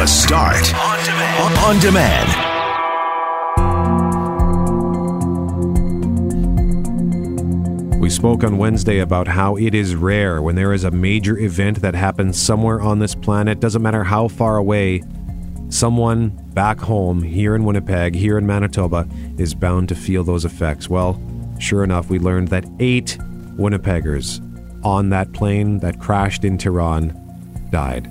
The Start on Demand. We spoke on Wednesday about how it is rare when there is a major event that happens somewhere on this planet, doesn't matter how far away, someone back home here in Winnipeg, here in Manitoba, is bound to feel those effects. Well, sure enough, we learned that 8 Winnipeggers on that plane that crashed in Tehran died.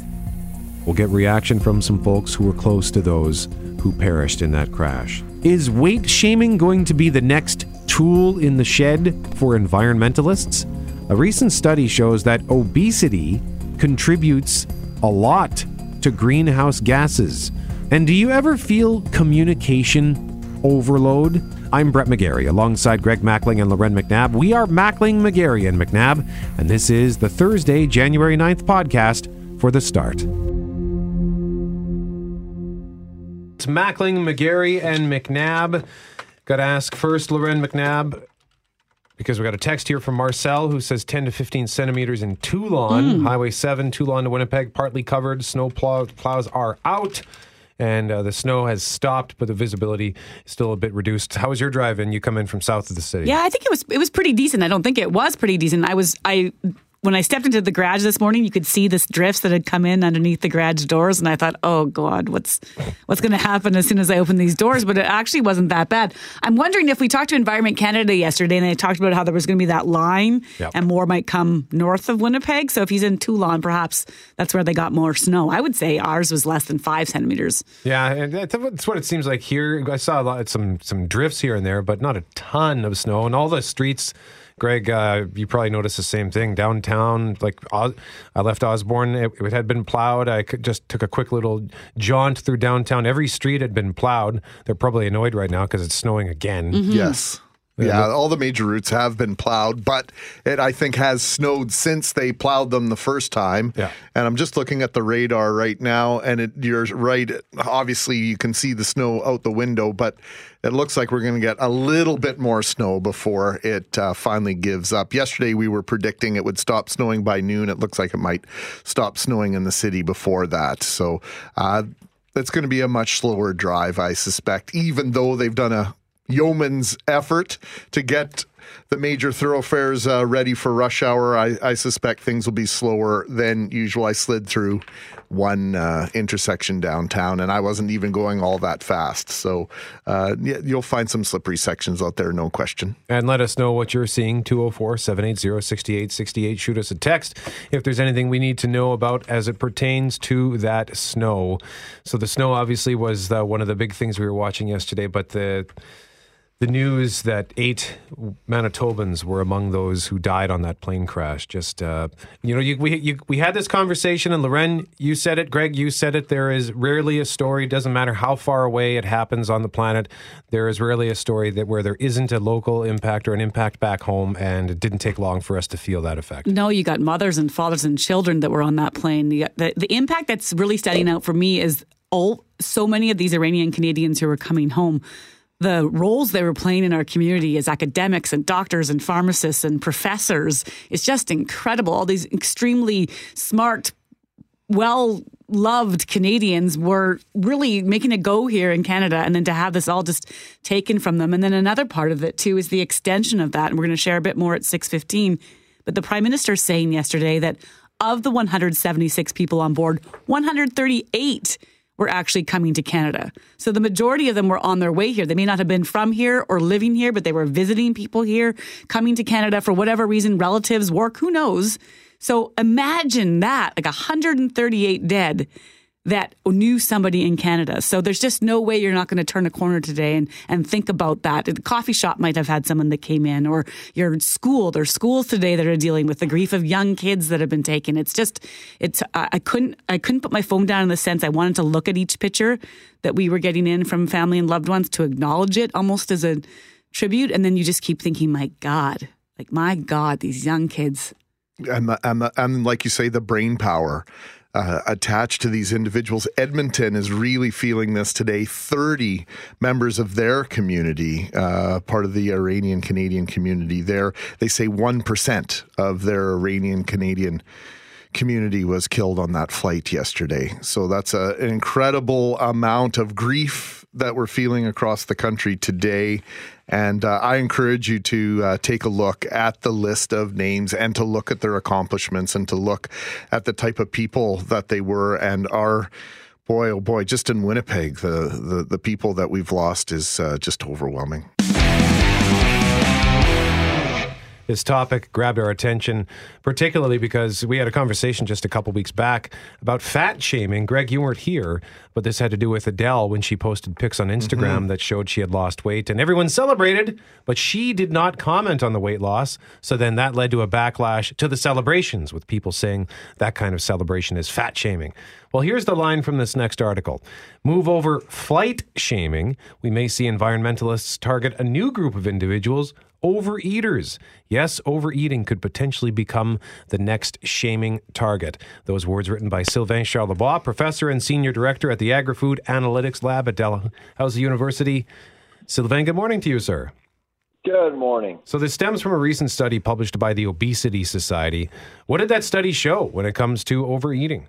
We'll get reaction from some folks who were close to those who perished in that crash. Is weight shaming going to be the next tool in the shed for environmentalists? A recent study shows that obesity contributes a lot to greenhouse gases. And do you ever feel communication overload? I'm Brett McGarry, alongside Greg Mackling and Loren McNabb. We are Mackling, McGarry, and McNabb, and this is the Thursday, January 9th podcast for The Start. It's Mackling, McGarry, and McNabb. Got to ask first, Loren McNabb, because we got a text here from Marcel who says 10 to 15 centimeters in Toulon. Highway 7, Toulon to Winnipeg, partly covered. Snow plows are out, and the snow has stopped, but the visibility is still a bit reduced. How was your drive-in? You come in from south of the city. Yeah, I think it was pretty decent. I don't think it was pretty decent. When I stepped into the garage this morning, you could see the drifts that had come in underneath the garage doors. And I thought, oh, God, what's going to happen as soon as I open these doors? But it actually wasn't that bad. I'm wondering if we talked to Environment Canada yesterday and they talked about how there was going to be that line and more might come north of Winnipeg. So if he's in Toulon, perhaps that's where they got more snow. I would say ours was less than 5 centimeters. Yeah, and that's what it seems like here. I saw some drifts here and there, but not a ton of snow. And all the streets... Greg, you probably noticed the same thing downtown. Like I left Osborne, it had been plowed. I just took a quick little jaunt through downtown. Every street had been plowed. They're probably annoyed right now because it's snowing again. Mm-hmm. Yes. Yeah, all the major routes have been plowed, but it, I think, has snowed since they plowed them the first time. Yeah. And I'm just looking at the radar right now, and you're right. Obviously, you can see the snow out the window, but it looks like we're going to get a little bit more snow before it finally gives up. Yesterday, we were predicting it would stop snowing by noon. It looks like it might stop snowing in the city before that. So it's going to be a much slower drive, I suspect, even though they've done a yeoman's effort to get the major thoroughfares ready for rush hour. I suspect things will be slower than usual. I slid through one intersection downtown, and I wasn't even going all that fast. So you'll find some slippery sections out there, no question. And let us know what you're seeing, 204-780-6868. Shoot us a text if there's anything we need to know about as it pertains to that snow. So the snow obviously was one of the big things we were watching yesterday, but the news that 8 Manitobans were among those who died on that plane crash. Just, we had this conversation, and Loren, you said it, Greg, you said it. There is rarely a story, doesn't matter how far away it happens on the planet, there is rarely a story that where there isn't a local impact or an impact back home, and it didn't take long for us to feel that effect. No, you got mothers and fathers and children that were on that plane. The impact that's really standing out for me is so many of these Iranian Canadians who were coming home. The roles they were playing in our community as academics and doctors and pharmacists and professors is just incredible. All these extremely smart, well-loved Canadians were really making a go here in Canada, and then to have this all just taken from them. And then another part of it, too, is the extension of that. And we're going to share a bit more at 6:15. But the Prime Minister saying yesterday that of the 176 people on board, 138 were actually coming to Canada. So the majority of them were on their way here. They may not have been from here or living here, but they were visiting people here, coming to Canada for whatever reason, relatives, work, who knows. So imagine that, like 138 dead that knew somebody in Canada. So there's just no way you're not going to turn a corner today and think about that. The coffee shop might have had someone that came in, or your school. There's schools today that are dealing with the grief of young kids that have been taken. It's just, I couldn't put my phone down in the sense I wanted to look at each picture that we were getting in from family and loved ones to acknowledge it almost as a tribute. And then you just keep thinking, my God, these young kids. And like you say, the brain power attached to these individuals. Edmonton is really feeling this today. 30 members of their community, part of the Iranian Canadian community there, they say 1% of their Iranian Canadian community was killed on that flight yesterday. So that's an incredible amount of grief that we're feeling across the country today. And I encourage you to take a look at the list of names and to look at their accomplishments and to look at the type of people that they were and are. Boy, oh boy, just in Winnipeg, the people that we've lost is just overwhelming. This topic grabbed our attention, particularly because we had a conversation just a couple weeks back about fat shaming. Greg, you weren't here, but this had to do with Adele when she posted pics on Instagram that showed she had lost weight, and everyone celebrated, but she did not comment on the weight loss. So then that led to a backlash to the celebrations, with people saying that kind of celebration is fat shaming. Well, here's the line from this next article. Move over flight shaming. We may see environmentalists target a new group of individuals, overeaters. Yes, overeating could potentially become the next shaming target. Those words written by Sylvain Charlebois, professor and senior director at the Agri-Food Analytics Lab at Dalhousie University. Sylvain, good morning to you, sir. Good morning. So this stems from a recent study published by the Obesity Society. What did that study show when it comes to overeating?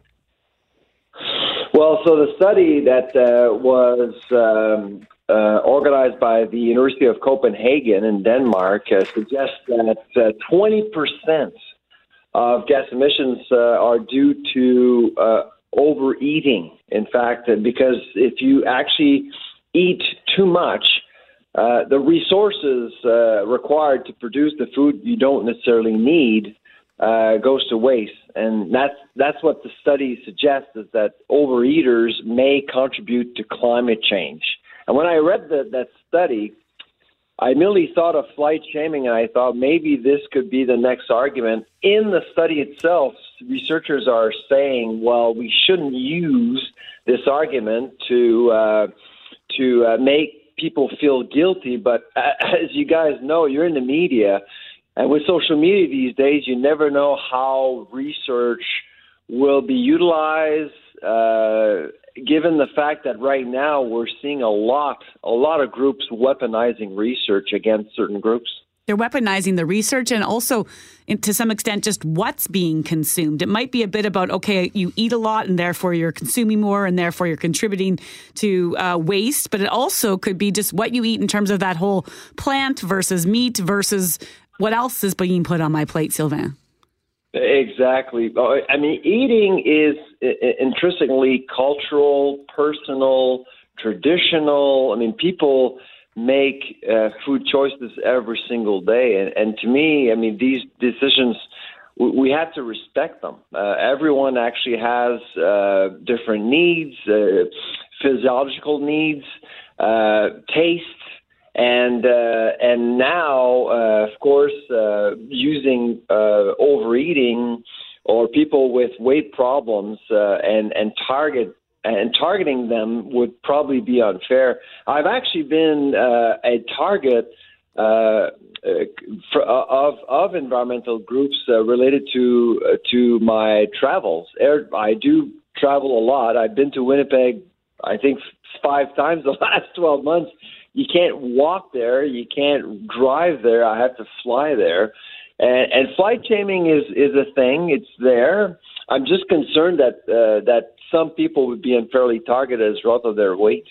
Well, so the study that was organized by the University of Copenhagen in Denmark suggests that 20% of gas emissions are due to overeating. In fact, because if you actually eat too much, the resources required to produce the food you don't necessarily need goes to waste. And that's what the study suggests, is that overeaters may contribute to climate change. And when I read that study, I merely thought of flight shaming, and I thought maybe this could be the next argument. In the study itself, researchers are saying, well, we shouldn't use this argument to make people feel guilty. But as you guys know, you're in the media, and with social media these days, you never know how research will be utilized, given the fact that right now we're seeing a lot of groups weaponizing research against certain groups. They're weaponizing the research and also, to some extent, just what's being consumed. It might be a bit about, okay, you eat a lot and therefore you're consuming more and therefore you're contributing to waste. But it also could be just what you eat in terms of that whole plant versus meat versus what else is being put on my plate, Sylvain. Exactly. I mean, eating is intrinsically cultural, personal, traditional. I mean, people make food choices every single day. And to me, I mean, these decisions, we have to respect them. Everyone actually has different needs, physiological needs, taste. And now, of course, using overeating or people with weight problems and targeting them would probably be unfair. I've actually been a target of environmental groups related to my travels. I do travel a lot. I've been to Winnipeg, I think, 5 times the last 12 months. You can't walk there. You can't drive there. I have to fly there. And flight shaming is a thing. It's there. I'm just concerned that some people would be unfairly targeted as a result of their weight.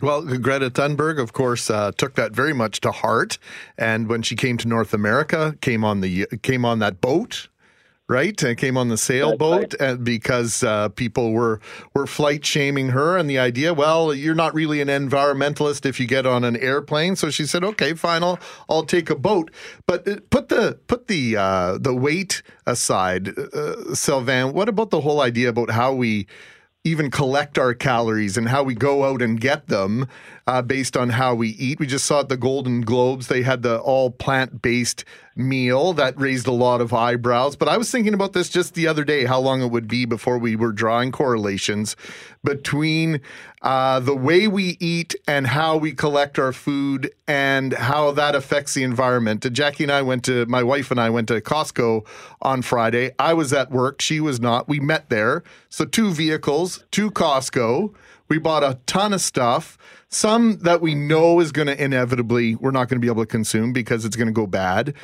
Well, Greta Thunberg, of course, took that very much to heart. And when she came to North America, came on that boat, right? And came on the sailboat, right. And because people were flight shaming her, and the idea, well, you're not really an environmentalist if you get on an airplane. So she said, okay, fine, I'll take a boat. But put the weight aside, Sylvain, what about the whole idea about how we even collect our calories and how we go out and get them based on how we eat? We just saw at the Golden Globes, they had the all plant-based meal that raised a lot of eyebrows. But I was thinking about this just the other day, how long it would be before we were drawing correlations between the way we eat and how we collect our food and how that affects the environment. My wife and I went to Costco on Friday. I was at work. She was not. We met there. So 2 vehicles, to Costco. We bought a ton of stuff, some that we know is going to inevitably, we're not going to be able to consume because it's going to go bad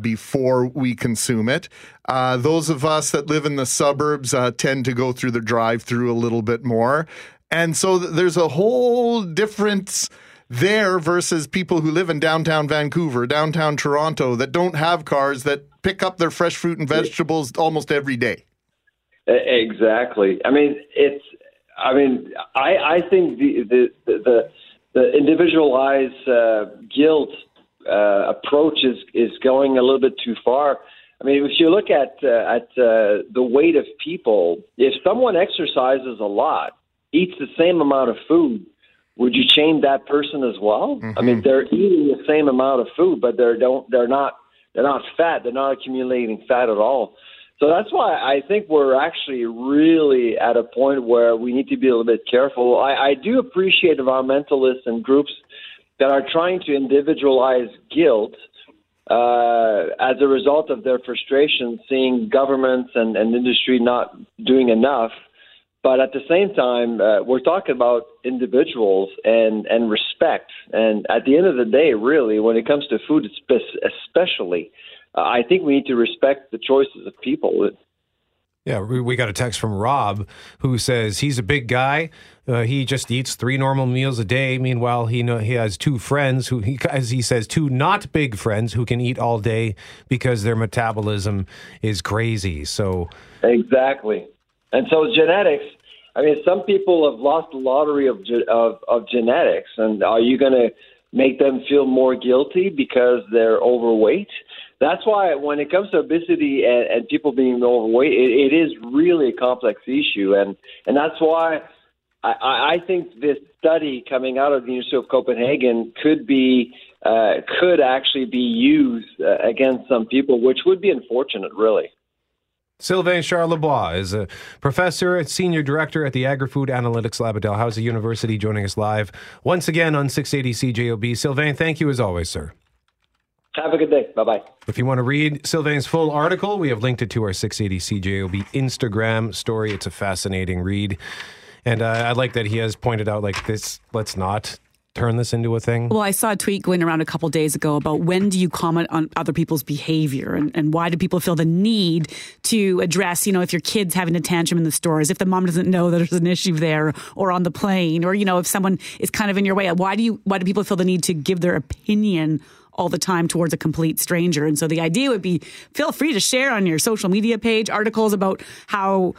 before we consume it. Those of us that live in the suburbs tend to go through the drive-through a little bit more. And so there's a whole difference there versus people who live in downtown Vancouver, downtown Toronto, that don't have cars, that pick up their fresh fruit and vegetables almost every day. Exactly. I mean, it's, I think the individualized guilt approach is going a little bit too far. I mean, if you look at the weight of people, if someone exercises a lot, eats the same amount of food, would you shame that person as well? Mm-hmm. I mean, they're eating the same amount of food, but they're not fat. They're not accumulating fat at all. So that's why I think we're actually really at a point where we need to be a little bit careful. I do appreciate environmentalists and groups that are trying to individualize guilt as a result of their frustration seeing governments and industry not doing enough. But at the same time, we're talking about individuals and respect. And at the end of the day, really, when it comes to food, especially, I think we need to respect the choices of people. Yeah, we got a text from Rob who says he's a big guy. He just eats 3 normal meals a day. Meanwhile, he has 2 friends who, as he says, 2 not big friends who can eat all day because their metabolism is crazy. So exactly. And so genetics, I mean, some people have lost the lottery of genetics. And are you going to make them feel more guilty because they're overweight? That's why when it comes to obesity and people being overweight, it is really a complex issue. And that's why I think this study coming out of the University of Copenhagen could actually be used against some people, which would be unfortunate, really. Sylvain Charlebois is a professor and senior director at the Agri-Food Analytics Lab at Dalhousie University, joining us live once again on 680 CJOB. Sylvain, thank you as always, sir. Have a good day. Bye-bye. If you want to read Sylvain's full article, we have linked it to our 680 CJOB Instagram story. It's a fascinating read. And I like that he has pointed out, like, this, let's not turn this into a thing. Well, I saw a tweet going around a couple days ago about when do you comment on other people's behavior and why do people feel the need to address, if your kid's having a tantrum in the stores, if the mom doesn't know that there's an issue there or on the plane, or, if someone is kind of in your way, why do people feel the need to give their opinion all the time towards a complete stranger? And so the idea would be, feel free to share on your social media page articles about how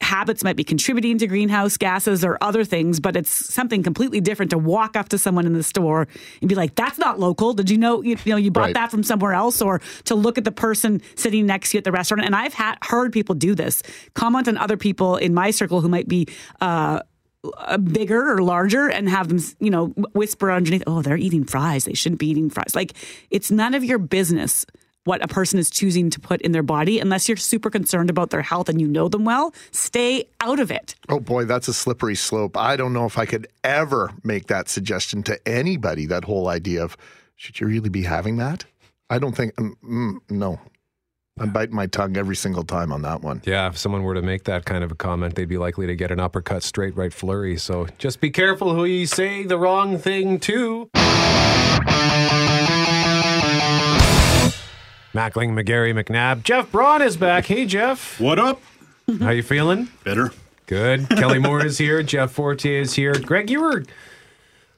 habits might be contributing to greenhouse gases or other things, but it's something completely different to walk up to someone in the store and be like, that's not local. Did you know you bought that from somewhere else? Or to look at the person sitting next to you at the restaurant. And I've heard people do this, comment on other people in my circle who might be bigger or larger and have them, whisper underneath, oh, they're eating fries. They shouldn't be eating fries. Like, it's none of your business what a person is choosing to put in their body, unless you're super concerned about their health and you know them well, stay out of it. Oh boy, that's a slippery slope. I don't know if I could ever make that suggestion to anybody, that whole idea of, should you really be having that? I don't think, no. I'm biting my tongue every single time on that one. Yeah, if someone were to make that kind of a comment, they'd be likely to get an uppercut, straight right flurry. So just be careful who you say the wrong thing to. Mackling, McGarry, McNabb. Jeff Braun is back. Hey, Jeff. What up? How you feeling? Better. Good. Kelly Moore is here. Jeff Fortier is here. Greg, you were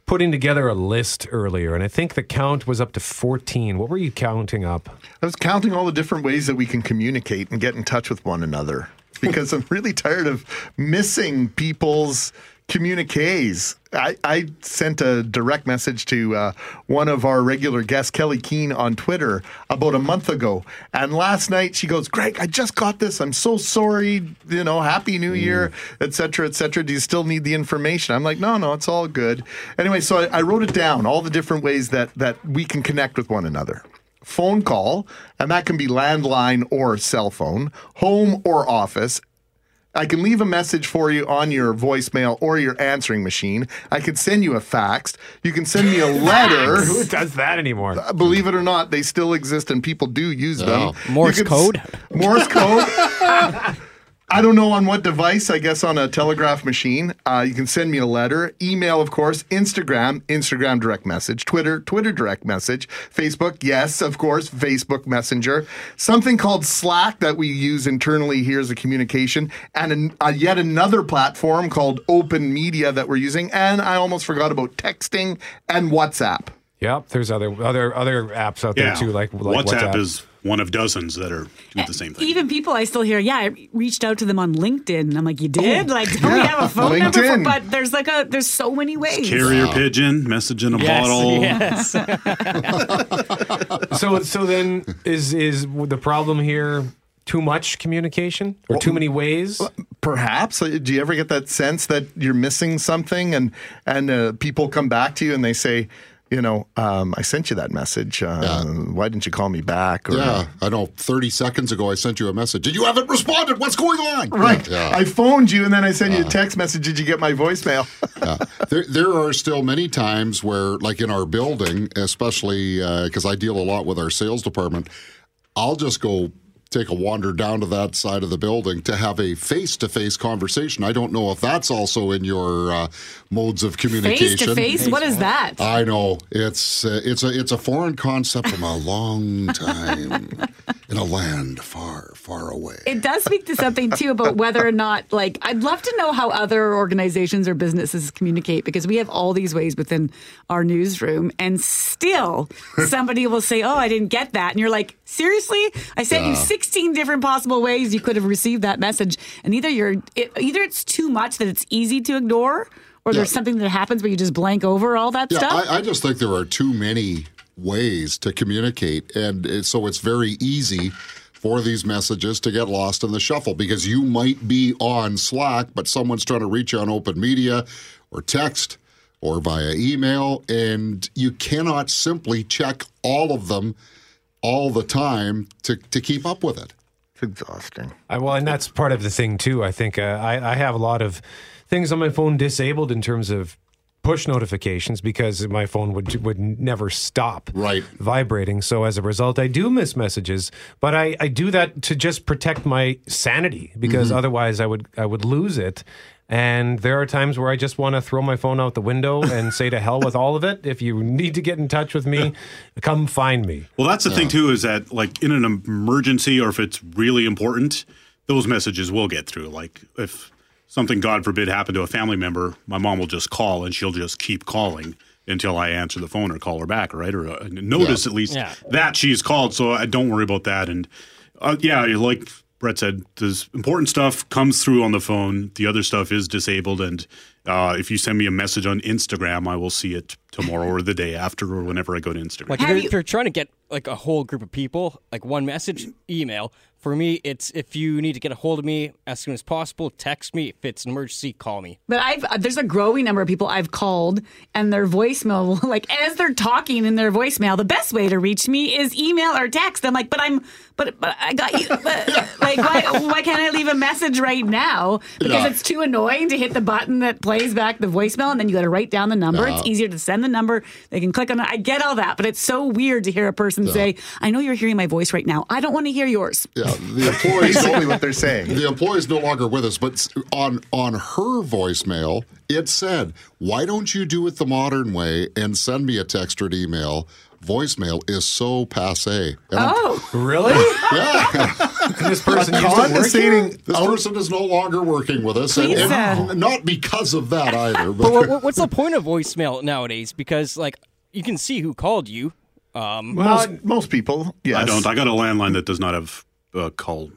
putting together a list earlier, and I think the count was up to 14. What were you counting up? I was counting all the different ways that we can communicate and get in touch with one another, because I'm really tired of missing people's communiques. I sent a direct message to one of our regular guests, Kelly Keane, on Twitter about a month ago. And last night she goes, Greg, I just got this. I'm so sorry. Happy New Year, et cetera, et cetera. Do you still need the information? I'm like, no, it's all good. Anyway, so I wrote it down, all the different ways that we can connect with one another. Phone call, and that can be landline or cell phone, home or office. I can leave a message for you on your voicemail or your answering machine. I can send you a fax. You can send me a letter. Who does that anymore? Believe it or not, they still exist and people do use them. Morse code? Morse code. I don't know on what device, I guess on a telegraph machine. You can send me a letter, email, of course, Instagram, Instagram direct message, Twitter, Twitter direct message, Facebook, yes, of course, Facebook Messenger, something called Slack that we use internally here as a communication, and yet another platform called Open Media that we're using, and I almost forgot about texting and WhatsApp. Yep, there's other apps out there too, like WhatsApp is one of dozens that are doing the same thing. Even people I still hear, I reached out to them on LinkedIn. I'm like, you did? Oh, don't we have a phone number? But there's so many ways. Carrier pigeon, message in a bottle. Yes. So then is the problem here too much communication or too many ways? Perhaps. Do you ever get that sense that you're missing something and people come back to you and they say, I sent you that message. Why didn't you call me back? Or, 30 seconds ago I sent you a message. And you haven't responded. What's going on? Right. Yeah. I phoned you, and then I sent you a text message. Did you get my voicemail? There are still many times where, like in our building, especially because I deal a lot with our sales department, I'll just go take a wander down to that side of the building to have a face-to-face conversation. I don't know if that's also in your modes of communication. Face-to-face? What is that? I know. It's a foreign concept from a long time in a land far, far away. It does speak to something, too, about whether or not, I'd love to know how other organizations or businesses communicate, because we have all these ways within our newsroom, and still somebody will say, I didn't get that. And you're like, seriously? I sent you 16 different possible ways you could have received that message, and either it's too much that it's easy to ignore, or there's something that happens where you just blank over all that stuff. I just think there are too many ways to communicate, and so it's very easy for these messages to get lost in the shuffle, because you might be on Slack, but someone's trying to reach you on Open Media or text or via email, and you cannot simply check all of them all the time to keep up with it. It's exhausting. And that's part of the thing, too. I think I have a lot of things on my phone disabled in terms of push notifications, because my phone would never stop vibrating. So as a result, I do miss messages, but I do that to just protect my sanity, because otherwise I would lose it. And there are times where I just want to throw my phone out the window and say to hell with all of it. If you need to get in touch with me, come find me. Well, that's the thing, too, is that in an emergency, or if it's really important, those messages will get through. Like if something, God forbid, happened to a family member, my mom will just call, and she'll just keep calling until I answer the phone or call her back, right? Or notice at least that she's called, so I don't worry about that. And like Brett said, this important stuff comes through on the phone. The other stuff is disabled, and if you send me a message on Instagram, I will see it tomorrow or the day after, or whenever I go to Instagram. If you're trying to get a whole group of people, one message, email. For me, it's if you need to get a hold of me as soon as possible, text me. If it's an emergency, call me. But there's a growing number of people I've called, and their voicemail, as they're talking in their voicemail, the best way to reach me is email or text. I'm like, but I got you. Why can't I leave a message right now? Because it's too annoying to hit the button that plays back the voicemail, and then you got to write down the number. It's easier to send the number. They can click on it. I get all that, but it's so weird to hear a person say, I know you're hearing my voice right now. I don't want to hear yours. Yeah. The employee's only what they're saying. The employee's no longer with us, but on her voicemail, it said, "Why don't you do it the modern way and send me a text or an email? Voicemail is so passé." Really? Yeah. And this person is no longer working with us, and not because of that either. But what's the point of voicemail nowadays? Because you can see who called you. Most people, yes. I don't. I got a landline that does not have caller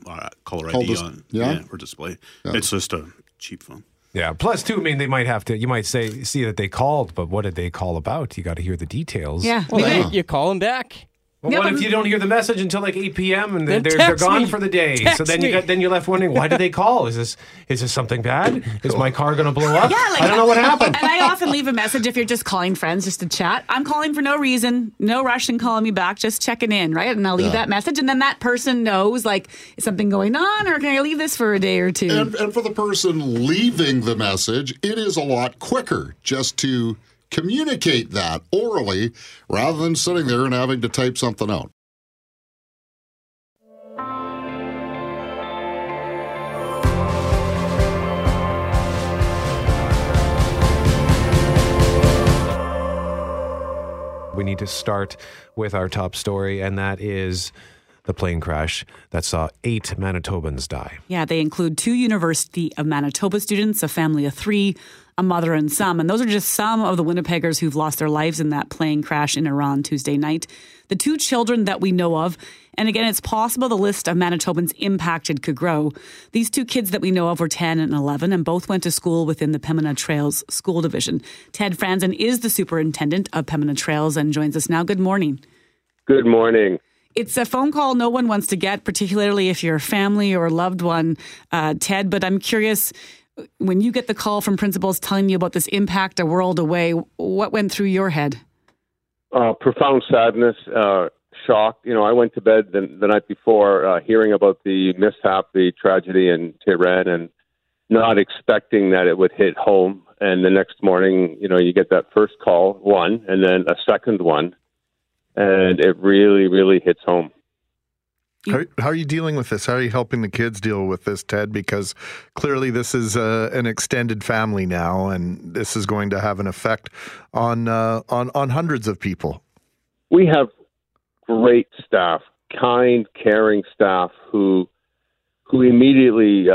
ID on or display. Yeah. It's just a cheap phone. Yeah. Plus, too, they might have to. You might see that they called, but what did they call about? You got to hear the details. Yeah. Well, you call them back. Well, what if you don't hear the message until 8 p.m. and they're gone for the day? So then you're left wondering, why did they call? Is this something bad? Is my car going to blow up? Yeah, I don't know what happened. And I often leave a message if you're just calling friends just to chat. I'm calling for no reason, no rush in calling me back, just checking in, right? And I'll leave that message, and then that person knows is something going on, or can I leave this for a day or two? And for the person leaving the message, it is a lot quicker just to communicate that orally rather than sitting there and having to type something out. We need to start with our top story, and that is the plane crash that saw 8 Manitobans die. Yeah, they include 2 University of Manitoba students, a family of 3, a mother and some. And those are just some of the Winnipeggers who've lost their lives in that plane crash in Iran Tuesday night. The 2 children that we know of, and again, it's possible the list of Manitobans impacted could grow. These 2 kids that we know of were 10 and 11, and both went to school within the Pembina Trails School Division. Ted Franzen is the superintendent of Pembina Trails and joins us now. Good morning. Good morning. It's a phone call no one wants to get, particularly if you're a family or a loved one, Ted. But I'm curious, when you get the call from principals telling you about this impact a world away, what went through your head? Profound sadness, shock. You know, I went to bed the night before hearing about the mishap, the tragedy in Tehran, and not expecting that it would hit home. And the next morning, you know, you get that first call, one, and then a second one. And it really, really hits home. How are you dealing with this? How are you helping the kids deal with this, Ted? Because clearly this is an extended family now, and this is going to have an effect on hundreds of people. We have great staff, kind, caring staff who immediately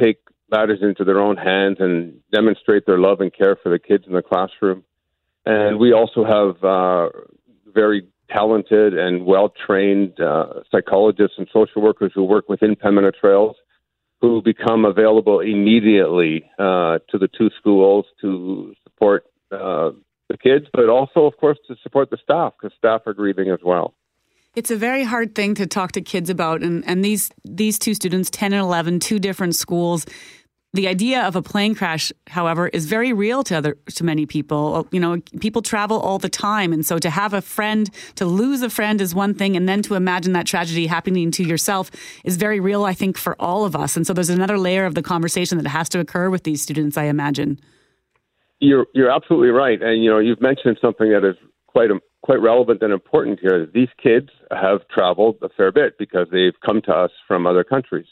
take matters into their own hands and demonstrate their love and care for the kids in the classroom. And we also have very talented and well-trained psychologists and social workers who work within Pembina Trails, who become available immediately to the 2 schools to support the kids, but also, of course, to support the staff, because staff are grieving as well. It's a very hard thing to talk to kids about, and these 2 students, 10 and 11, 2 different schools. The idea of a plane crash, however, is very real to many people. You know, people travel all the time. And so to have a friend, to lose a friend is one thing. And then to imagine that tragedy happening to yourself is very real, I think, for all of us. And so there's another layer of the conversation that has to occur with these students, I imagine. You're absolutely right. And, you know, you've mentioned something that is quite relevant and important here. These kids have traveled a fair bit because they've come to us from other countries.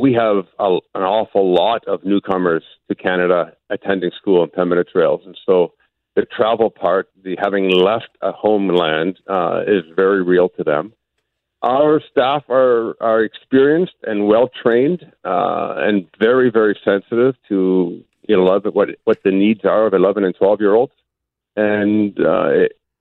We have an awful lot of newcomers to Canada attending school in Pembina Trails. And so the travel part, the having left a homeland, is very real to them. Our staff are experienced and well-trained and very, very sensitive to what the needs are of 11 and 12-year-olds. And,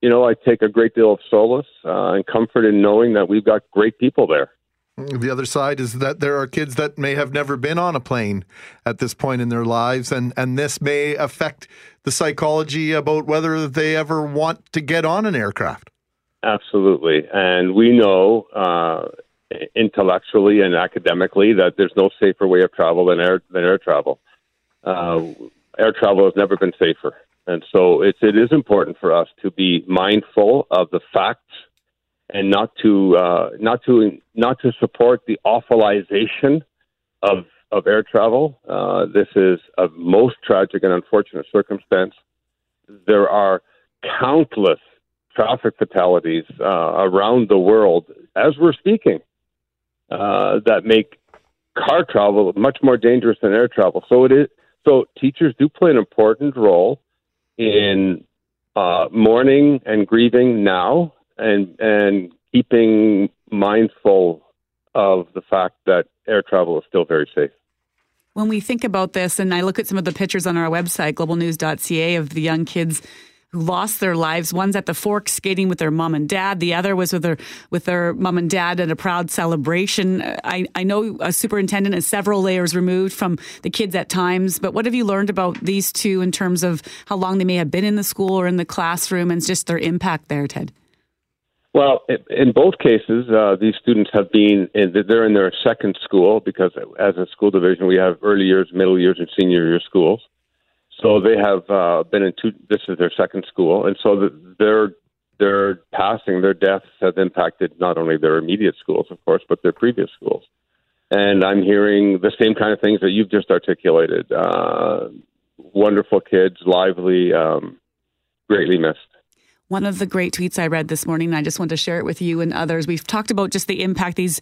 you know, I take a great deal of solace and comfort in knowing that we've got great people there. The other side is that there are kids that may have never been on a plane at this point in their lives, and this may affect the psychology about whether they ever want to get on an aircraft. Absolutely. And we know intellectually and academically that there's no safer way of travel than air travel. Air travel has never been safer. And so it is important for us to be mindful of the facts and not to support the awfulization of air travel. This is a most tragic and unfortunate circumstance. There are countless traffic fatalities around the world as we're speaking that make car travel much more dangerous than air travel. So teachers do play an important role in mourning and grieving now, and keeping mindful of the fact that air travel is still very safe. When we think about this, and I look at some of the pictures on our website, globalnews.ca, of the young kids who lost their lives. One's at the Fork skating with their mom and dad. The other was with their mom and dad at a proud celebration. I know a superintendent is several layers removed from the kids at times, but what have you learned about these 2 in terms of how long they may have been in the school or in the classroom and just their impact there, Ted? Well, in both cases, these students have been they're in their second school, because as a school division, we have early years, middle years, and senior year schools. So they have been in 2. This is their second school. And so their passing, their deaths have impacted not only their immediate schools, of course, but their previous schools. And I'm hearing the same kind of things that you've just articulated. Wonderful kids, lively, greatly missed. one of the great tweets I read this morning, and I just want to share it with you and others. We've talked about just the impact these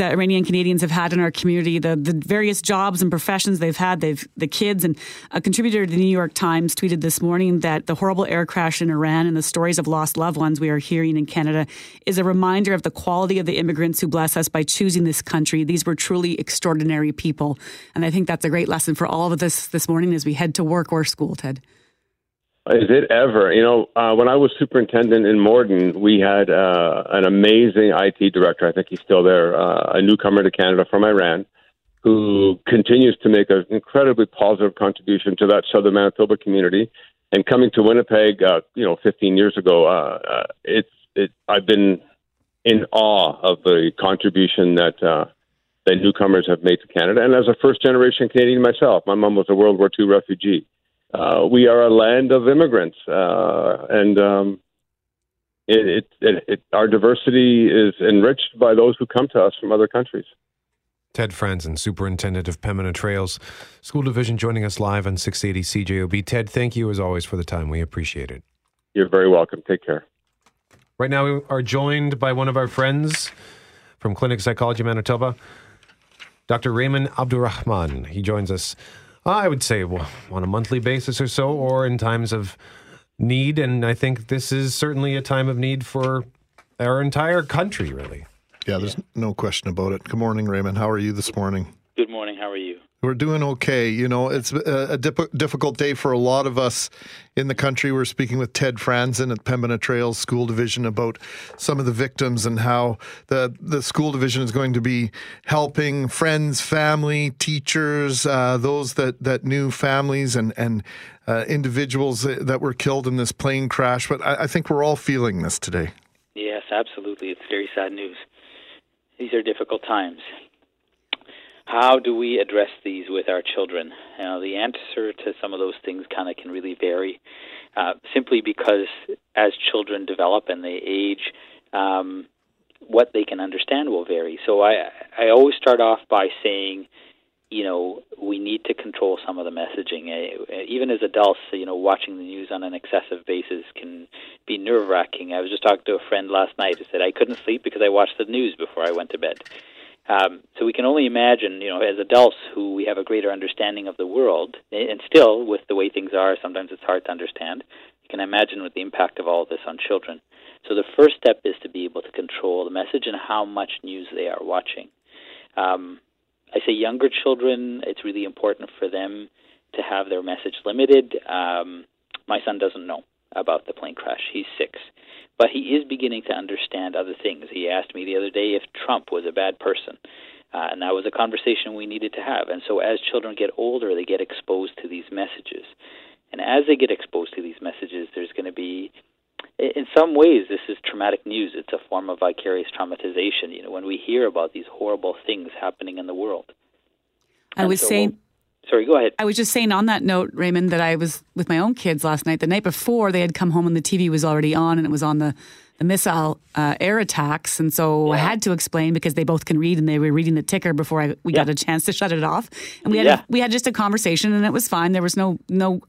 Iranian Canadians have had in our community, the various jobs and professions they've had, the kids. And a contributor to the New York Times tweeted this morning that the horrible air crash in Iran and the stories of lost loved ones we are hearing in Canada is a reminder of the quality of the immigrants who bless us by choosing this country. These were truly extraordinary people. And I think that's a great lesson for all of us this morning as we head to work or school, Ted. Is it ever? You know, when I was superintendent in Morden, we had an amazing IT director. I think he's still there, a newcomer to Canada from Iran, who continues to make an incredibly positive contribution to that southern Manitoba community. And coming to Winnipeg, 15 years ago, I've been in awe of the contribution that the newcomers have made to Canada. And as a first-generation Canadian myself, my mom was a World War II refugee. We are a land of immigrants, and our diversity is enriched by those who come to us from other countries. Ted Franzen, Superintendent of Pembina Trails School Division, joining us live on 680 CJOB. Ted, thank you as always for the time. We appreciate it. You're very welcome. Take care. Right now we are joined by one of our friends from Clinic Psychology Manitoba, Dr. Raymond Abdurrahman. He joins us, I would say, on a monthly basis or so, or in times of need. And I think this is certainly a time of need for our entire country, really. Yeah, there's no question about it. Good morning, Raymond. How are you this morning? Good morning. How are you? We're doing okay. You know, it's a difficult day for a lot of us in the country. We're speaking with Ted Franzen at Pembina Trails School Division about some of the victims and how the school division is going to be helping friends, family, teachers, those that knew families and individuals that were killed in this plane crash. But I think we're all feeling this today. Yes, absolutely. It's very sad news. These are difficult times. How do we address these with our children? The answer to some of those things kind of can really vary, simply because as children develop and they age, what they can understand will vary. So I always start off by saying, you know, we need to control some of the messaging. Even as adults, you know, watching the news on an excessive basis can be nerve-wracking. I was just talking to a friend last night who said, I couldn't sleep because I watched the news before I went to bed. So we can only imagine, you know, as adults who we have a greater understanding of the world, and still with the way things are, sometimes it's hard to understand. You can imagine what the impact of all this on children. So the first step is to be able to control the message and how much news they are watching. I say younger children, it's really important for them to have their message limited. My son doesn't know about the plane crash. He's 6. But he is beginning to understand other things. He asked me the other day if Trump was a bad person, and that was a conversation we needed to have. And so as children get older, they get exposed to these messages. And as they get exposed to these messages, there's going to be, in some ways, this is traumatic news. It's a form of vicarious traumatization, you know, when we hear about these horrible things happening in the world. Sorry, go ahead. I was just saying on that note, Raymond, that I was with my own kids last night. The night before, they had come home and the TV was already on, and it was on the missile air attacks. And so I had to explain, because they both can read and they were reading the ticker before we got a chance to shut it off. And we had just a conversation, and it was fine. There was no,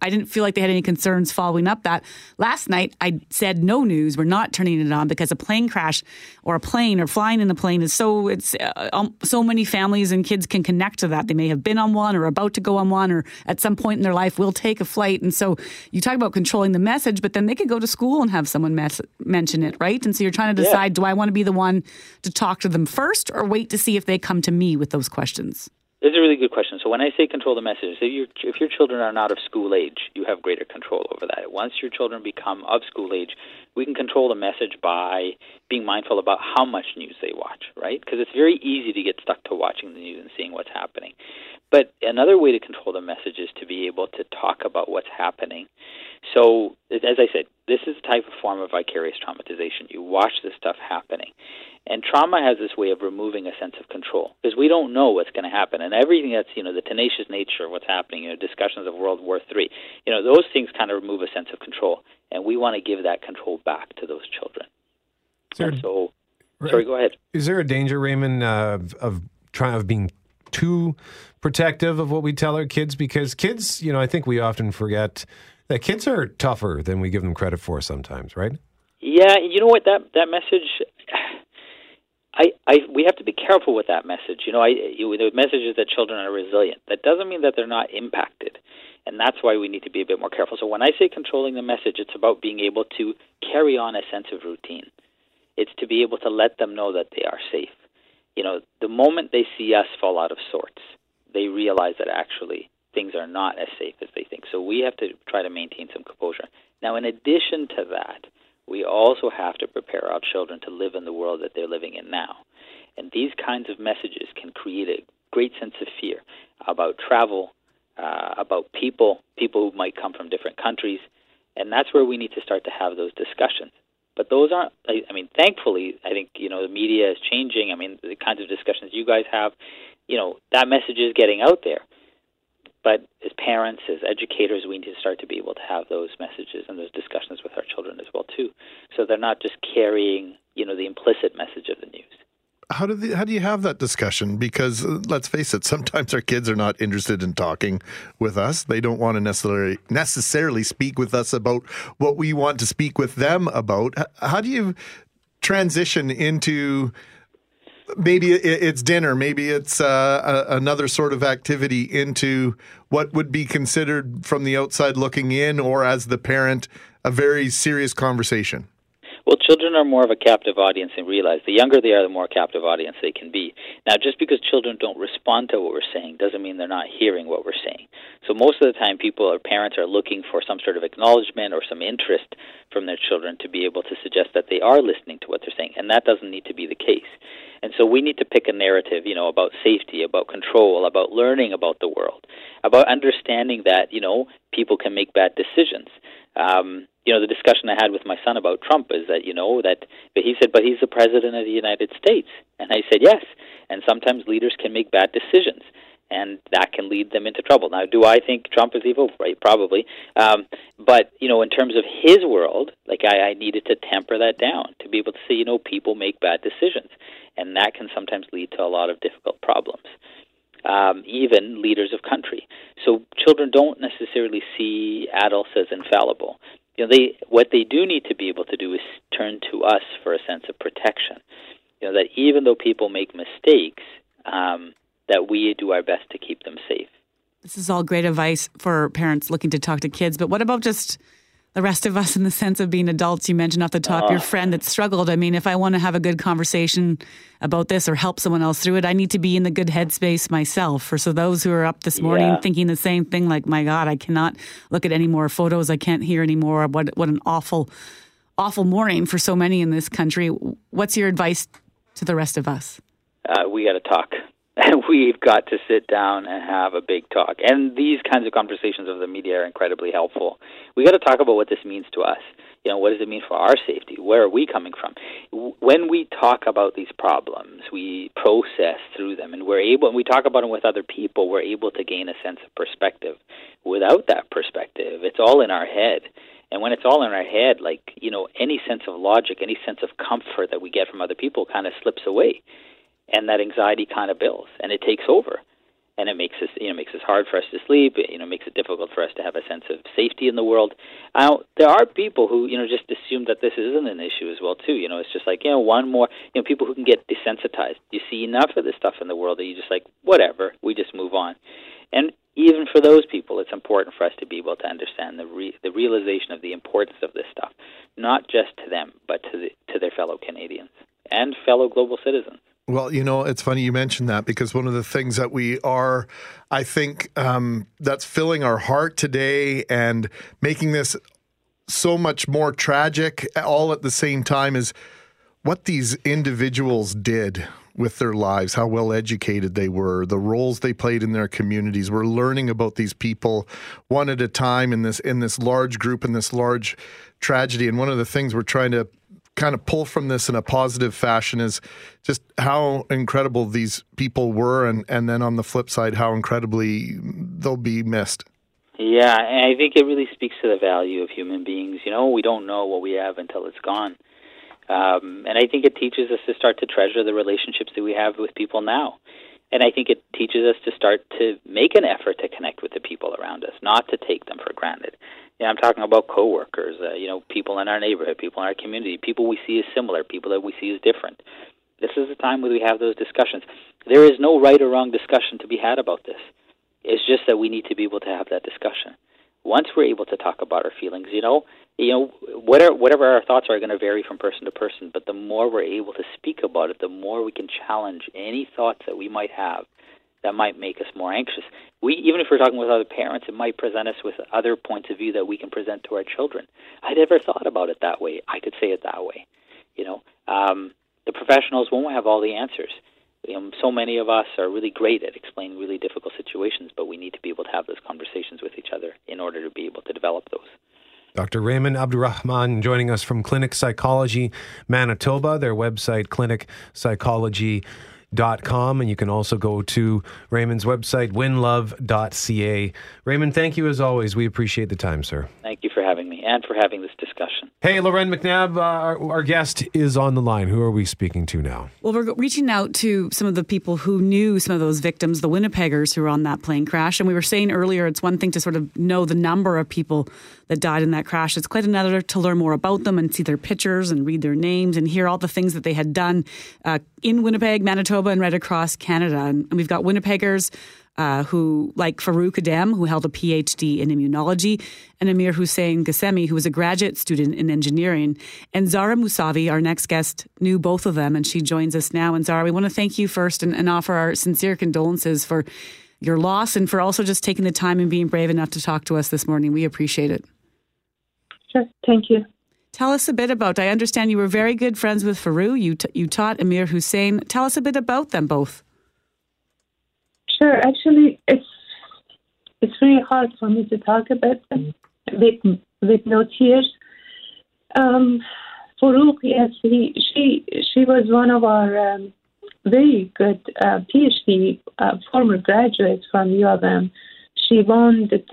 I didn't feel like they had any concerns following up that. Last night, I said no news. We're not turning it on, because a plane crash or a plane or flying in a plane is so many families and kids can connect to that. They may have been on one or about to go on one, or at some point in their life will take a flight. And so you talk about controlling the message, but then they could go to school and have someone mention it. Right? And so you're trying to decide, do I want to be the one to talk to them first, or wait to see if they come to me with those questions? It's a really good question. So when I say control the message, if your children are not of school age, you have greater control over that. Once your children become of school age, we can control the message by being mindful about how much news they watch, right? Because it's very easy to get stuck to watching the news and seeing what's happening. But another way to control the message is to be able to talk about what's happening. So, as I said, this is a type of form of vicarious traumatization. You watch this stuff happening. And trauma has this way of removing a sense of control, because we don't know what's going to happen. And everything that's, you know, the tenacious nature of what's happening, you know, discussions of World War III, you know, those things kind of remove a sense of control. And we want to give that control back to those children. Sorry, go ahead. Is there a danger, Raymond, of being too protective of what we tell our kids? Because kids, you know, I think we often forget The kids are tougher than we give them credit for sometimes, right? Yeah, you know what, that message, we have to be careful with that message. You know, the message is that children are resilient. That doesn't mean that they're not impacted, and that's why we need to be a bit more careful. So when I say controlling the message, it's about being able to carry on a sense of routine. It's to be able to let them know that they are safe. You know, the moment they see us fall out of sorts, they realize that actually things are not as safe as they think. So we have to try to maintain some composure. Now, in addition to that, we also have to prepare our children to live in the world that they're living in now. And these kinds of messages can create a great sense of fear about travel, about people who might come from different countries. And that's where we need to start to have those discussions. But those aren't, thankfully, I think, you know, the media is changing. I mean, the kinds of discussions you guys have, you know, that message is getting out there. But as parents, as educators, we need to start to be able to have those messages and those discussions with our children as well, too. So they're not just carrying, you know, the implicit message of the news. How do you have that discussion? Because let's face it, sometimes our kids are not interested in talking with us. They don't want to necessarily speak with us about what we want to speak with them about. How do you transition into... Maybe it's dinner, maybe it's another sort of activity into what would be considered from the outside looking in or as the parent, a very serious conversation? Well, children are more of a captive audience and realize the younger they are, the more captive audience they can be. Now, just because children don't respond to what we're saying doesn't mean they're not hearing what we're saying. So most of the time, people or parents are looking for some sort of acknowledgement or some interest from their children to be able to suggest that they are listening to what they're saying, and that doesn't need to be the case. And so we need to pick a narrative, you know, about safety, about control, about learning about the world, about understanding that, you know, people can make bad decisions. You know, the discussion I had with my son about Trump is that, you know, that but he said, but he's the president of the United States. And I said, yes. And sometimes leaders can make bad decisions, and that can lead them into trouble. Now, do I think Trump is evil? Right, probably. But, you know, in terms of his world, like I needed to temper that down to be able to say, you know, people make bad decisions, and that can sometimes lead to a lot of difficult problems, even leaders of country. So children don't necessarily see adults as infallible. You know, what they do need to be able to do is turn to us for a sense of protection, you know, that even though people make mistakes, that we do our best to keep them safe. This is all great advice for parents looking to talk to kids, but what about just the rest of us in the sense of being adults? You mentioned off the top your friend that struggled. I mean, if I want to have a good conversation about this or help someone else through it, I need to be in the good headspace myself. Or so those who are up this morning thinking the same thing, like, my God, I cannot look at any more photos. I can't hear any more. What an awful, awful morning for so many in this country. What's your advice to the rest of us? We got to talk. We've got to sit down and have a big talk. And these kinds of conversations of the media are incredibly helpful. We've got to talk about what this means to us. You know, what does it mean for our safety? Where are we coming from? When we talk about these problems, we process through them. And when we talk about them with other people, we're able to gain a sense of perspective. Without that perspective, it's all in our head. And when it's all in our head, like, you know, any sense of logic, any sense of comfort that we get from other people kind of slips away. And that anxiety kind of builds, and it takes over, and it makes us, you know, makes it hard for us to sleep. It, you know, makes it difficult for us to have a sense of safety in the world. There are people who, you know, just assume that this isn't an issue as well too. You know, it's just like, you know, one more, you know, people who can get desensitized. You see enough of this stuff in the world that you just like, whatever, we just move on. And even for those people, it's important for us to be able to understand the realization of the importance of this stuff, not just to them, but to their fellow Canadians and fellow global citizens. Well, you know, it's funny you mentioned that, because one of the things that we are, I think, that's filling our heart today and making this so much more tragic all at the same time is what these individuals did with their lives, how well educated they were, the roles they played in their communities. We're learning about these people one at a time in this large group, in this large tragedy. And one of the things we're trying to kind of pull from this in a positive fashion is just how incredible these people were, and then on the flip side, how incredibly they'll be missed. Yeah, and I think it really speaks to the value of human beings. You know, we don't know what we have until it's gone. And I think it teaches us to start to treasure the relationships that we have with people now. And I think it teaches us to start to make an effort to connect with the people around us, not to take them for granted. Yeah, I'm talking about coworkers, people in our neighborhood, people in our community, people we see as similar, people that we see as different. This is the time where we have those discussions. There is no right or wrong discussion to be had about this. It's just that we need to be able to have that discussion. Once we're able to talk about our feelings, whatever our thoughts are going to vary from person to person, but the more we're able to speak about it, the more we can challenge any thoughts that we might have that might make us more anxious. Even if we're talking with other parents, it might present us with other points of view that we can present to our children. I never thought about it that way. I could say it that way. The professionals won't have all the answers. So many of us are really great at explaining really difficult situations, but we need to be able to have those conversations with each other in order to be able to develop those. Dr. Raymond Abdurrahman joining us from Clinic Psychology Manitoba, their website, clinicpsychology.com, and you can also go to Raymond's website, winlove.ca. Raymond, thank you as always. We appreciate the time, sir. Thank you for having me and for having this discussion. Hey, Loren McNabb, our guest is on the line. Who are we speaking to now? Well, we're reaching out to some of the people who knew some of those victims, the Winnipeggers who were on that plane crash. And we were saying earlier, it's one thing to sort of know the number of people that died in that crash. It's quite another to learn more about them and see their pictures and read their names and hear all the things that they had done in Winnipeg, Manitoba, and right across Canada. And we've got Winnipeggers who, like Forough Adam, who held a PhD in immunology, and Amir Hossein Ghassemi, who was a graduate student in engineering. And Zahra Mousavi, our next guest, knew both of them, and she joins us now. And Zahra, we want to thank you first and offer our sincere condolences for your loss and for also just taking the time and being brave enough to talk to us this morning. We appreciate it. Sure. Thank you. Tell us a bit about, I understand you were very good friends with Forough. You taught Amir Hossein. Tell us a bit about them both. Sure. Actually, it's really hard for me to talk about them with no tears. Forough, yes, she was one of our very good PhD former graduates from U of M. She won the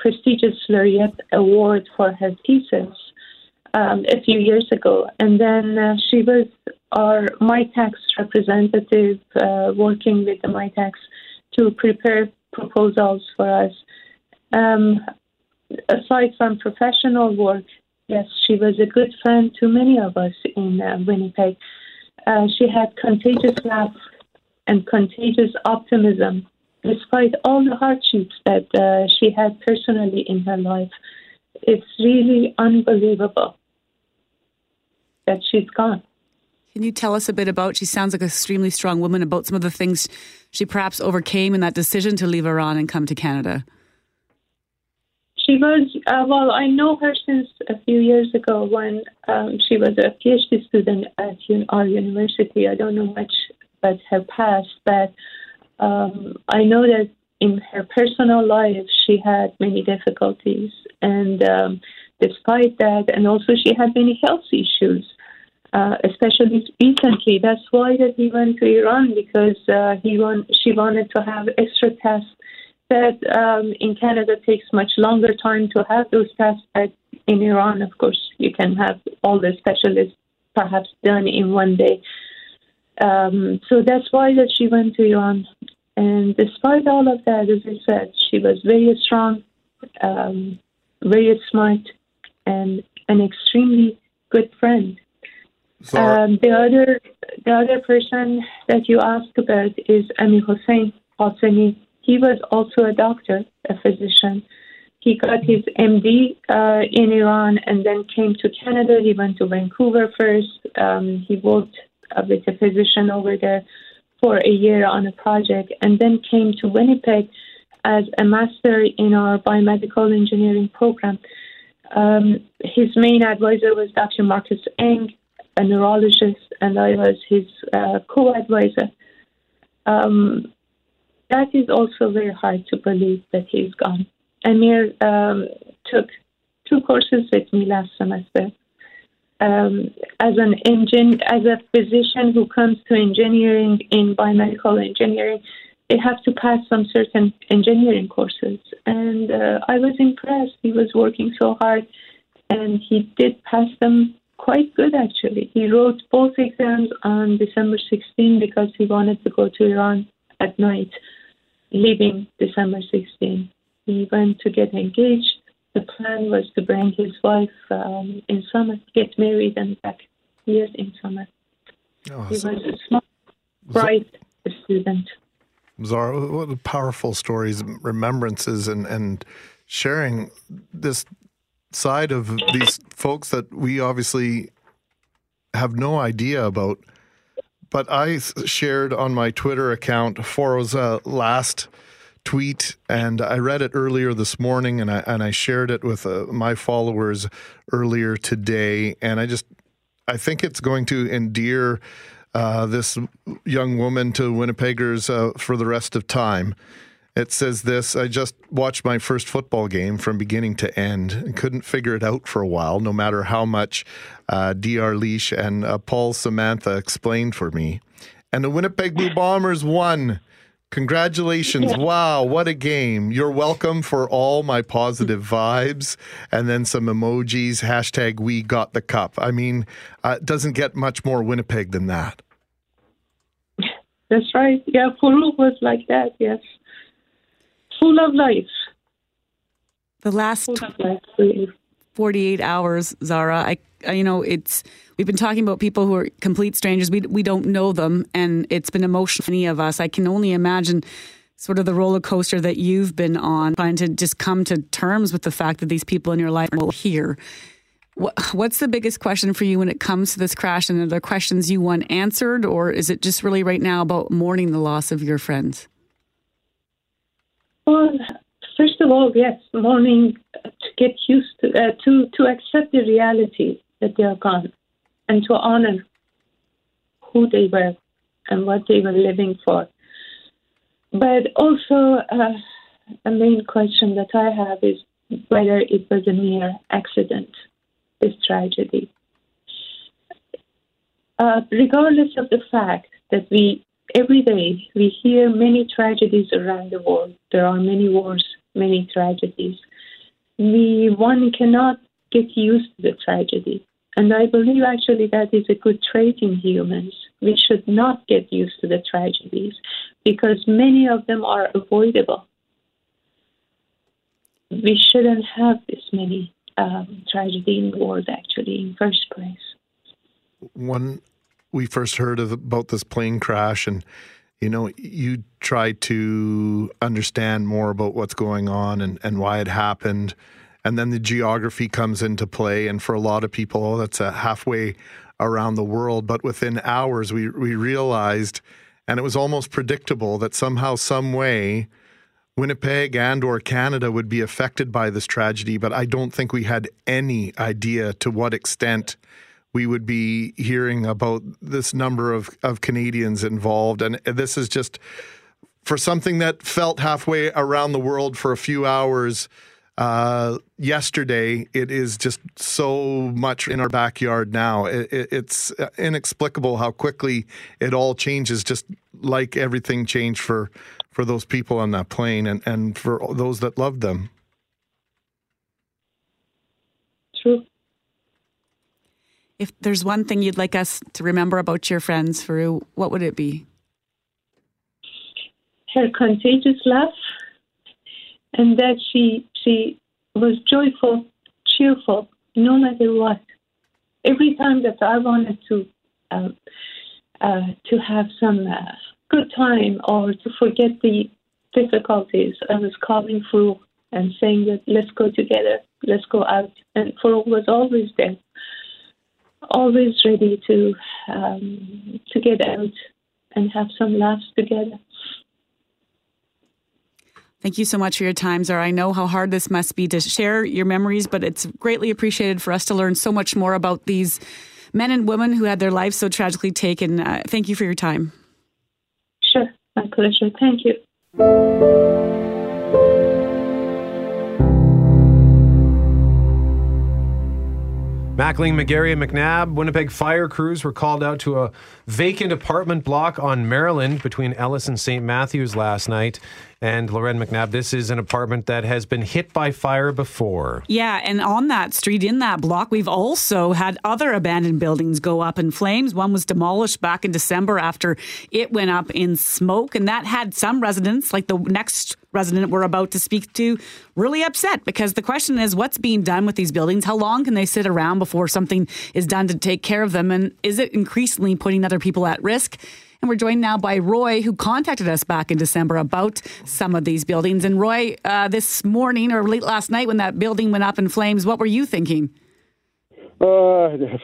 prestigious Laureate Award for her thesis a few years ago. And then she was our MITACS representative working with the MITACS to prepare proposals for us. Aside from professional work, yes, she was a good friend to many of us in Winnipeg. She had contagious love and contagious optimism, despite all the hardships that she had personally in her life. It's really unbelievable that she's gone. Can you tell us a bit about, she sounds like an extremely strong woman, about some of the things she perhaps overcame in that decision to leave Iran and come to Canada? She was, I know her since a few years ago when she was a PhD student at our university. I don't know much about her past, but I know that in her personal life, she had many difficulties. And despite that, and also she had many health issues, especially recently. That's why that he went to Iran, because she wanted to have extra tests that in Canada takes much longer time to have those tests. But in Iran, of course, you can have all the specialists perhaps done in one day. So that's why that she went to Iran. And despite all of that, as I said, she was very strong, very smart, and an extremely good friend. The other person that you asked about is Amir Hossein Ghassemi. He was also a doctor, a physician. He got his MD in Iran and then came to Canada. He went to Vancouver first. He worked with a physician over there for a year on a project, and then came to Winnipeg as a master in our biomedical engineering program. His main advisor was Dr. Marcus Eng, a neurologist, and I was his co-advisor. That is also very hard to believe that he's gone. Amir took two courses with me last semester. As a physician who comes to engineering in biomedical engineering, they have to pass some certain engineering courses. And I was impressed. He was working so hard, and he did pass them quite good, actually. He wrote both exams on December 16 because he wanted to go to Iran at night, leaving December 16. He went to get engaged the plan was to bring his wife in summer, get married and back here in summer. Oh, he was a smart, bright student. Zahra, what powerful stories, remembrances, and sharing this side of these folks that we obviously have no idea about. But I shared on my Twitter account Forough's last tweet, and I read it earlier this morning, and I shared it with my followers earlier today. And I think it's going to endear this young woman to Winnipeggers for the rest of time. It says this: I just watched my first football game from beginning to end and couldn't figure it out for a while, no matter how much D.R. Leash and Paul Samantha explained for me. And the Winnipeg Blue Bombers won. Congratulations. Wow, what a game. You're welcome for all my positive vibes. And then some emojis, hashtag we got the cup. I mean, it doesn't get much more Winnipeg than that. That's right. Yeah, Forough was like that, yes. Full of life. The last 48 hours, Zahra, I you know, we've been talking about people who are complete strangers. We don't know them, and it's been emotional for many of us. I can only imagine sort of the roller coaster that you've been on, trying to just come to terms with the fact that these people in your life are here. What's the biggest question for you when it comes to this crash? And are there questions you want answered, or is it just really right now about mourning the loss of your friends? Well, first of all, yes, mourning, to get used to accept the reality that they are gone, and to honor who they were and what they were living for. But also, a main question that I have is whether it was a mere accident, this tragedy. Regardless of the fact that every day we hear many tragedies around the world. There are many wars, many tragedies. One cannot get used to the tragedy. And I believe actually that is a good trait in humans. We should not get used to the tragedies because many of them are avoidable. We shouldn't have this many tragedies in the world, actually, in first place. We first heard about this plane crash, and, you know, you tried to understand more about what's going on and why it happened. And then the geography comes into play. And for a lot of people, that's halfway around the world. But within hours, we realized, and it was almost predictable, that somehow, some way, Winnipeg and or Canada would be affected by this tragedy. But I don't think we had any idea to what extent we would be hearing about this number of Canadians involved. And this is just for something that felt halfway around the world for a few hours yesterday. It is just so much in our backyard now. It's inexplicable how quickly it all changes, just like everything changed for those people on that plane and for those that loved them. True. If there's one thing you'd like us to remember about your friends, Forough, what would it be? Her contagious laugh, and that she was joyful, cheerful, no matter what. Every time that I wanted to have some good time or to forget the difficulties, I was calling Forough and saying that let's go together, let's go out, and Forough was always there. Always ready to get out and have some laughs together. Thank you so much for your time, Zahra. I know how hard this must be to share your memories, but it's greatly appreciated for us to learn so much more about these men and women who had their lives so tragically taken. Thank you for your time. Sure, my pleasure. Thank you. Mackling, McGarry, and McNab, Winnipeg fire crews were called out to a vacant apartment block on Maryland between Ellis and St. Matthews last night. And Loren McNabb, this is an apartment that has been hit by fire before. Yeah, and on that street, in that block, we've also had other abandoned buildings go up in flames. One was demolished back in December after it went up in smoke, and that had some residents, like the next resident we're about to speak to, really upset, because the question is, what's being done with these buildings? How long can they sit around before something is done to take care of them? And is it increasingly putting other people at risk? And we're joined now by Roy, who contacted us back in December about some of these buildings. And Roy, this morning or late last night when that building went up in flames, what were you thinking? Again?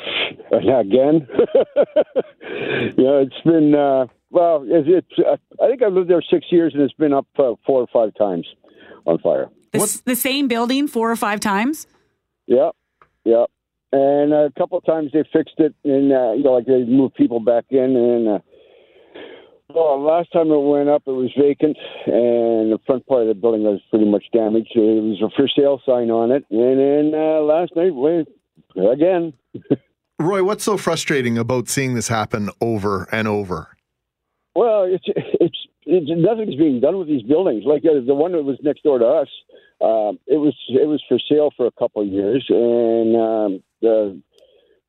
Yeah, it's been... Well, I think I lived there 6 years, and it's been up 4 or 5 times on fire. The same building 4 or 5 times? Yeah. And a couple of times they fixed it, and they moved people back in. And last time it went up, it was vacant, and the front part of the building was pretty much damaged. It was a for sale sign on it, and then last night, again. Roy, what's so frustrating about seeing this happen over and over? Well, it's nothing's being done with these buildings. Like the one that was next door to us, it was for sale for a couple of years, and the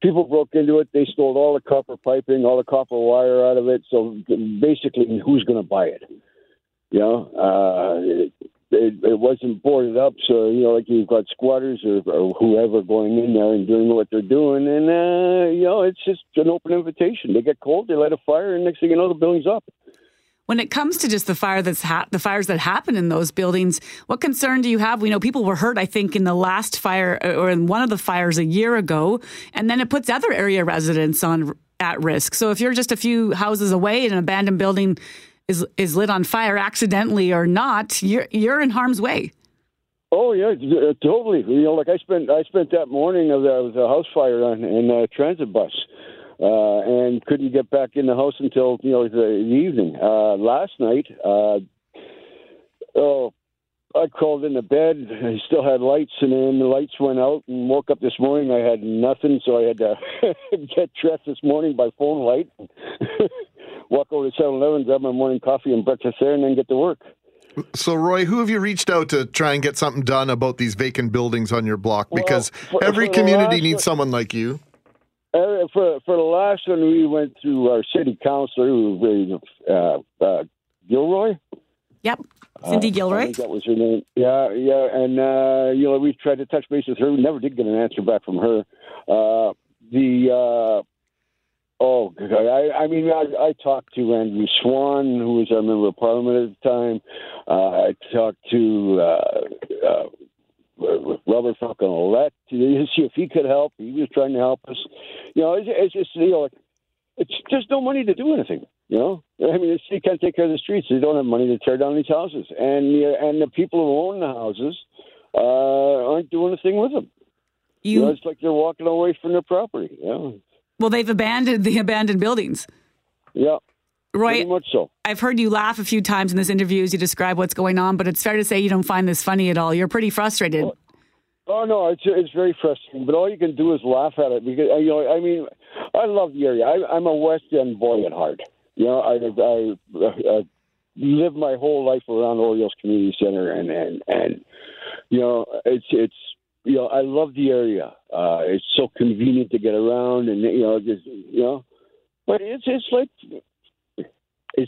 people broke into it. They stole all the copper piping, all the copper wire out of it. So basically, who's going to buy it? You know, it wasn't boarded up, so you've got squatters or whoever going in there and doing what they're doing, and it's just an open invitation. They get cold, they light a fire, and next thing you know, the building's up. When it comes to just the fire the fires that happen in those buildings, what concern do you have? We know people were hurt, I think, in the last fire or in one of the fires a year ago, and then it puts other area residents at risk. So if you're just a few houses away in an abandoned building is lit on fire accidentally or not, you're in harm's way. Oh yeah, totally. I spent that morning of the house fire in a transit bus, and couldn't get back in the house until the evening. Last night, I crawled into bed. I still had lights, and then the lights went out. And woke up this morning, I had nothing, so I had to get dressed this morning by phone light. Walk over to 7-Eleven, grab my morning coffee and breakfast there, and then get to work. So, Roy, who have you reached out to try and get something done about these vacant buildings on your block? Because every community needs someone like you. For the last one, we went through our city councilor, who Gilroy. Yep, Cindy Gilroy. I think that was her name. Yeah, and we tried to touch base with her. We never did get an answer back from her. I talked to Andrew Swan, who was our member of parliament at the time. I talked to Robert Falcon Ouellette to see if he could help. He was trying to help us. There's no money to do anything. The city can't take care of the streets. They don't have money to tear down these houses, and the people who own the houses aren't doing a thing with them. It's like they're walking away from their property. Well, they've abandoned the abandoned buildings. Yeah, Roy, pretty much so. I've heard you laugh a few times in this interview as you describe what's going on, but it's fair to say you don't find this funny at all. You're pretty frustrated. Oh no, it's very frustrating. But all you can do is laugh at it because I love the area. I'm a West End boy at heart. I live my whole life around Orioles Community Center, and it's. I love the area. It's so convenient to get around, and but it's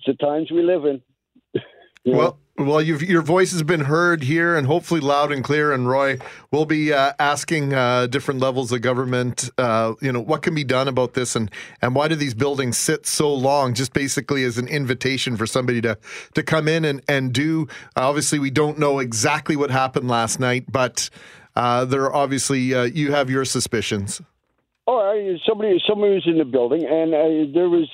the times we live in. Well, your voice has been heard here, and hopefully loud and clear. And Roy, we'll be asking different levels of government, what can be done about this, and why do these buildings sit so long? Just basically as an invitation for somebody to come in and do. Obviously, we don't know exactly what happened last night, but. There are obviously you have your suspicions. All right, somebody was in the building, and there was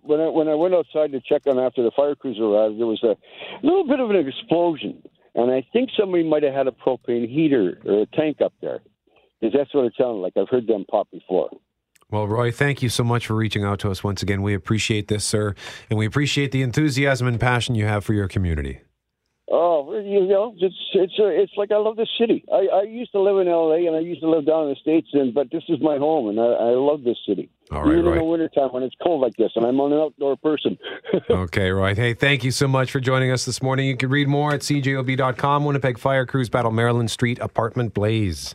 when I went outside to check on after the fire cruiser arrived, there was a little bit of an explosion, and I think somebody might have had a propane heater or a tank up there, because that's what it sounded like. I've heard them pop before. Well, Roy, thank you so much for reaching out to us once again. We appreciate this, sir, and we appreciate the enthusiasm and passion you have for your community. Oh, you know, it's like I love this city. I used to live in L.A. and I used to live down in the States, but this is my home, and I love this city. All right, Even in the wintertime when it's cold like this, and I'm an outdoor person. Okay, right. Hey, thank you so much for joining us this morning. You can read more at cjob.com. Winnipeg Fire Crews battle Maryland Street apartment blaze.